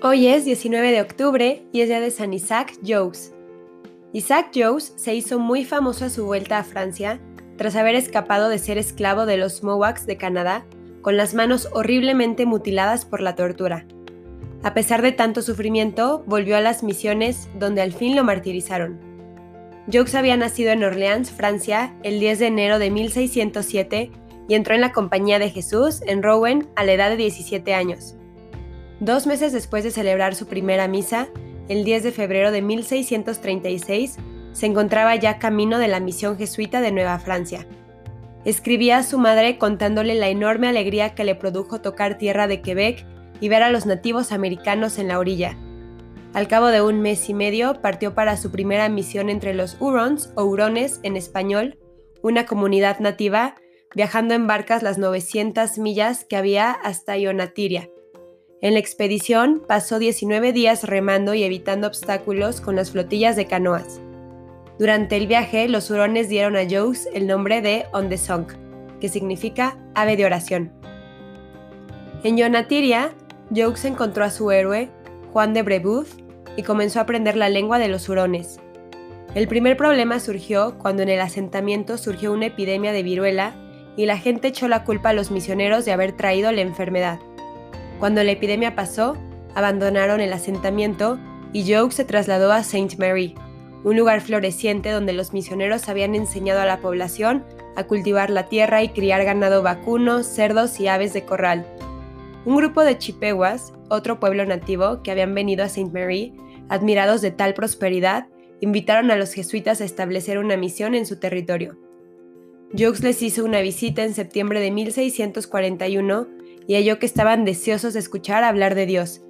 Hoy es 19 de octubre y es día de San Isaac Jogues. Isaac Jogues se hizo muy famoso a su vuelta a Francia tras haber escapado de ser esclavo de los Mohawks de Canadá con las manos horriblemente mutiladas por la tortura. A pesar de tanto sufrimiento, volvió a las misiones donde al fin lo martirizaron. Jogues había nacido en Orleans, Francia, el 10 de enero de 1607 y entró en la Compañía de Jesús en Rouen a la edad de 17 años. 2 meses después de celebrar su primera misa, el 10 de febrero de 1636, se encontraba ya camino de la misión jesuita de Nueva Francia. Escribía a su madre contándole la enorme alegría que le produjo tocar tierra de Quebec y ver a los nativos americanos en la orilla. Al cabo de 1 mes y medio partió para su primera misión entre los Hurons o Hurones en español, una comunidad nativa, viajando en barcas las 900 millas que había hasta Ionatiria. En la expedición pasó 19 días remando y evitando obstáculos con las flotillas de canoas. Durante el viaje, los hurones dieron a Jogues el nombre de Ondesonk, que significa ave de oración. En Ionatiria, Jogues encontró a su héroe, Juan de Brebeuf, y comenzó a aprender la lengua de los hurones. El primer problema surgió cuando en el asentamiento surgió una epidemia de viruela y la gente echó la culpa a los misioneros de haber traído la enfermedad. Cuando la epidemia pasó, abandonaron el asentamiento y Jogues se trasladó a Saint-Marie, un lugar floreciente donde los misioneros habían enseñado a la población a cultivar la tierra y criar ganado vacuno, cerdos y aves de corral. Un grupo de Chipewas, otro pueblo nativo que habían venido a Saint-Marie, admirados de tal prosperidad, invitaron a los jesuitas a establecer una misión en su territorio. Jogues les hizo una visita en septiembre de 1641 y halló que estaban deseosos de escuchar hablar de Dios,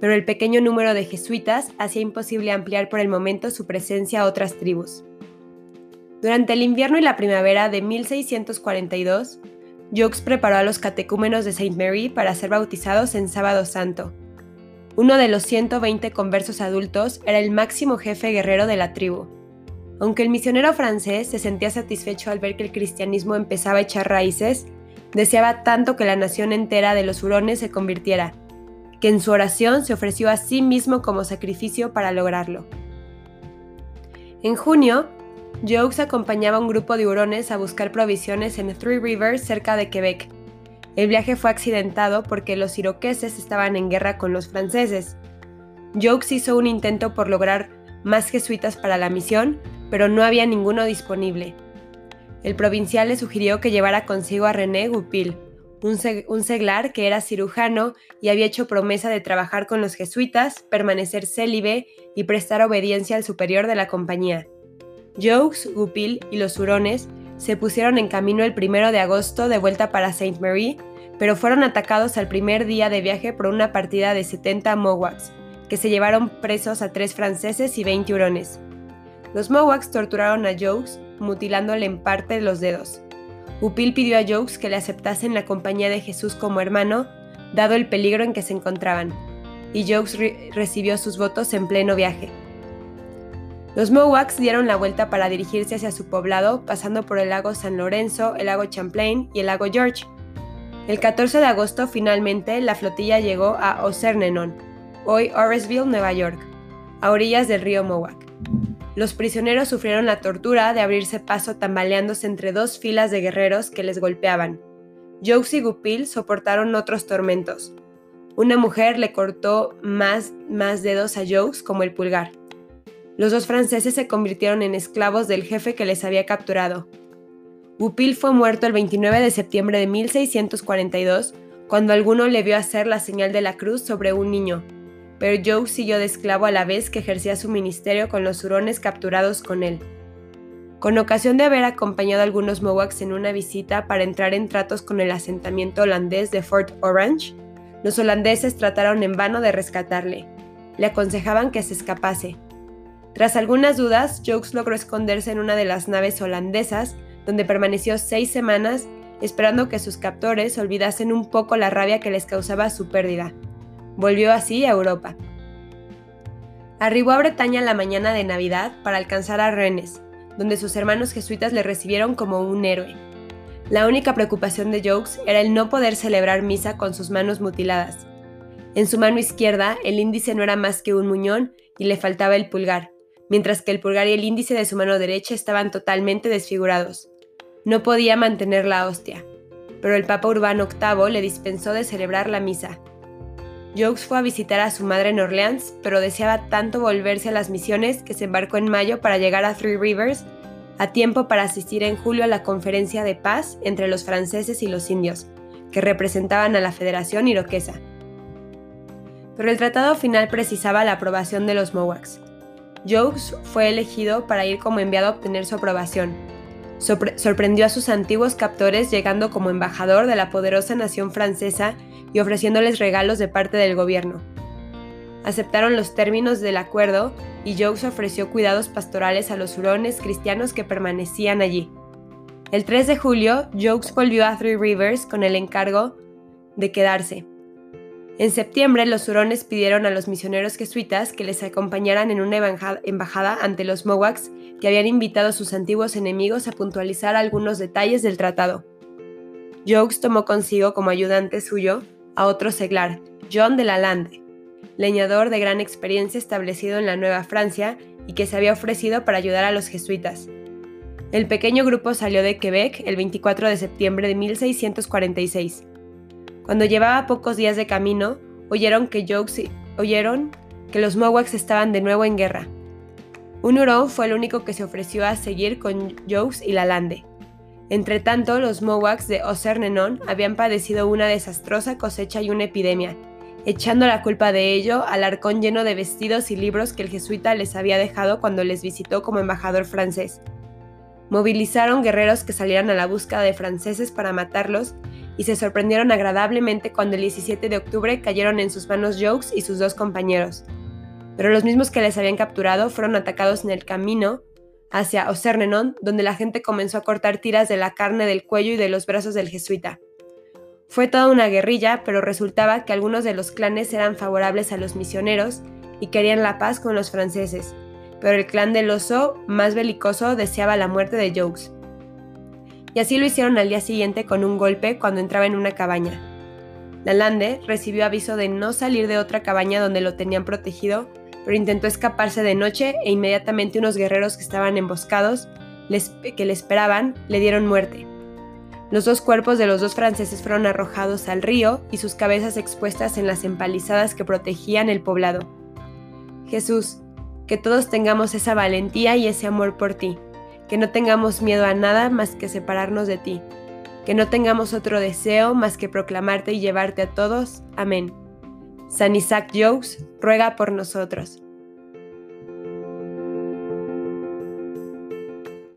pero el pequeño número de jesuitas hacía imposible ampliar por el momento su presencia a otras tribus. Durante el invierno y la primavera de 1642, Jogues preparó a los catecúmenos de Saint-Marie para ser bautizados en Sábado Santo. Uno de los 120 conversos adultos era el máximo jefe guerrero de la tribu. Aunque el misionero francés se sentía satisfecho al ver que el cristianismo empezaba a echar raíces, deseaba tanto que la nación entera de los hurones se convirtiera, que en su oración se ofreció a sí mismo como sacrificio para lograrlo. En junio, Jogues acompañaba a un grupo de hurones a buscar provisiones en Three Rivers cerca de Quebec. El viaje fue accidentado porque los iroqueses estaban en guerra con los franceses. Jogues hizo un intento por lograr más jesuitas para la misión, pero no había ninguno disponible. El provincial le sugirió que llevara consigo a René Goupil, un seglar que era cirujano y había hecho promesa de trabajar con los jesuitas, permanecer célibe y prestar obediencia al superior de la compañía. Jogues, Goupil y los hurones se pusieron en camino el 1 de agosto de vuelta para Saint-Marie, pero fueron atacados al primer día de viaje por una partida de 70 Mohawks, que se llevaron presos a 3 franceses y 20 hurones. Los Mohawks torturaron a Jogues, mutilándole en parte los dedos. Goupil pidió a Jogues que le aceptasen la Compañía de Jesús como hermano, dado el peligro en que se encontraban, y Jogues recibió sus votos en pleno viaje. Los Mohawks dieron la vuelta para dirigirse hacia su poblado, pasando por el lago San Lorenzo, el lago Champlain y el lago George. El 14 de agosto, finalmente, la flotilla llegó a Ossernenon, hoy Oresville, Nueva York, a orillas del río Mohawk. Los prisioneros sufrieron la tortura de abrirse paso tambaleándose entre 2 filas de guerreros que les golpeaban. Jogues y Goupil soportaron otros tormentos. Una mujer le cortó más dedos a Jogues, como el pulgar. Los 2 franceses se convirtieron en esclavos del jefe que les había capturado. Goupil fue muerto el 29 de septiembre de 1642 cuando alguno le vio hacer la señal de la cruz sobre un niño, pero Jogues siguió de esclavo a la vez que ejercía su ministerio con los hurones capturados con él. Con ocasión de haber acompañado a algunos Mohawks en una visita para entrar en tratos con el asentamiento holandés de Fort Orange, los holandeses trataron en vano de rescatarle. Le aconsejaban que se escapase. Tras algunas dudas, Jogues logró esconderse en una de las naves holandesas, donde permaneció 6 semanas, esperando que sus captores olvidasen un poco la rabia que les causaba su pérdida. Volvió así a Europa. Arribó a Bretaña la mañana de Navidad para alcanzar a Rennes, donde sus hermanos jesuitas le recibieron como un héroe. La única preocupación de Jogues era el no poder celebrar misa con sus manos mutiladas. En su mano izquierda, el índice no era más que un muñón y le faltaba el pulgar, mientras que el pulgar y el índice de su mano derecha estaban totalmente desfigurados. No podía mantener la hostia, pero el Papa Urbano VIII le dispensó de celebrar la misa. Jogues fue a visitar a su madre en Orleans, pero deseaba tanto volverse a las misiones que se embarcó en mayo para llegar a Three Rivers a tiempo para asistir en julio a la conferencia de paz entre los franceses y los indios, que representaban a la Federación Iroquesa. Pero el tratado final precisaba la aprobación de los Mohawks. Jogues fue elegido para ir como enviado a obtener su aprobación. Sorprendió a sus antiguos captores llegando como embajador de la poderosa nación francesa y ofreciéndoles regalos de parte del gobierno. Aceptaron los términos del acuerdo y Jogues ofreció cuidados pastorales a los hurones cristianos que permanecían allí. El 3 de julio, Jogues volvió a Three Rivers con el encargo de quedarse. En septiembre, los hurones pidieron a los misioneros jesuitas que les acompañaran en una embajada ante los Mohawks, que habían invitado a sus antiguos enemigos a puntualizar algunos detalles del tratado. Jogues tomó consigo como ayudante suyo a otro seglar, John de Lalande, leñador de gran experiencia establecido en la Nueva Francia y que se había ofrecido para ayudar a los jesuitas. El pequeño grupo salió de Quebec el 24 de septiembre de 1646. Cuando llevaba pocos días de camino, oyeron que los Mohawks estaban de nuevo en guerra. Un hurón fue el único que se ofreció a seguir con Jogues y Lalande. Entretanto, los Mohawks de Ossernenon habían padecido una desastrosa cosecha y una epidemia, echando la culpa de ello al arcón lleno de vestidos y libros que el jesuita les había dejado cuando les visitó como embajador francés. Movilizaron guerreros que salieran a la búsqueda de franceses para matarlos y se sorprendieron agradablemente cuando el 17 de octubre cayeron en sus manos Jogues y sus dos compañeros. Pero los mismos que les habían capturado fueron atacados en el camino hacia Ossernenon, donde la gente comenzó a cortar tiras de la carne del cuello y de los brazos del jesuita. Fue toda una guerrilla, pero resultaba que algunos de los clanes eran favorables a los misioneros y querían la paz con los franceses, pero el clan del Oso, más belicoso, deseaba la muerte de Jogues. Y así lo hicieron al día siguiente con un golpe cuando entraba en una cabaña. Lalande recibió aviso de no salir de otra cabaña donde lo tenían protegido, pero intentó escaparse de noche e inmediatamente unos guerreros que estaban emboscados, que le esperaban, le dieron muerte. Los dos cuerpos de los dos franceses fueron arrojados al río y sus cabezas expuestas en las empalizadas que protegían el poblado. Jesús, que todos tengamos esa valentía y ese amor por ti, que no tengamos miedo a nada más que separarnos de ti, que no tengamos otro deseo más que proclamarte y llevarte a todos. Amén. San Isaac Jogues ruega por nosotros.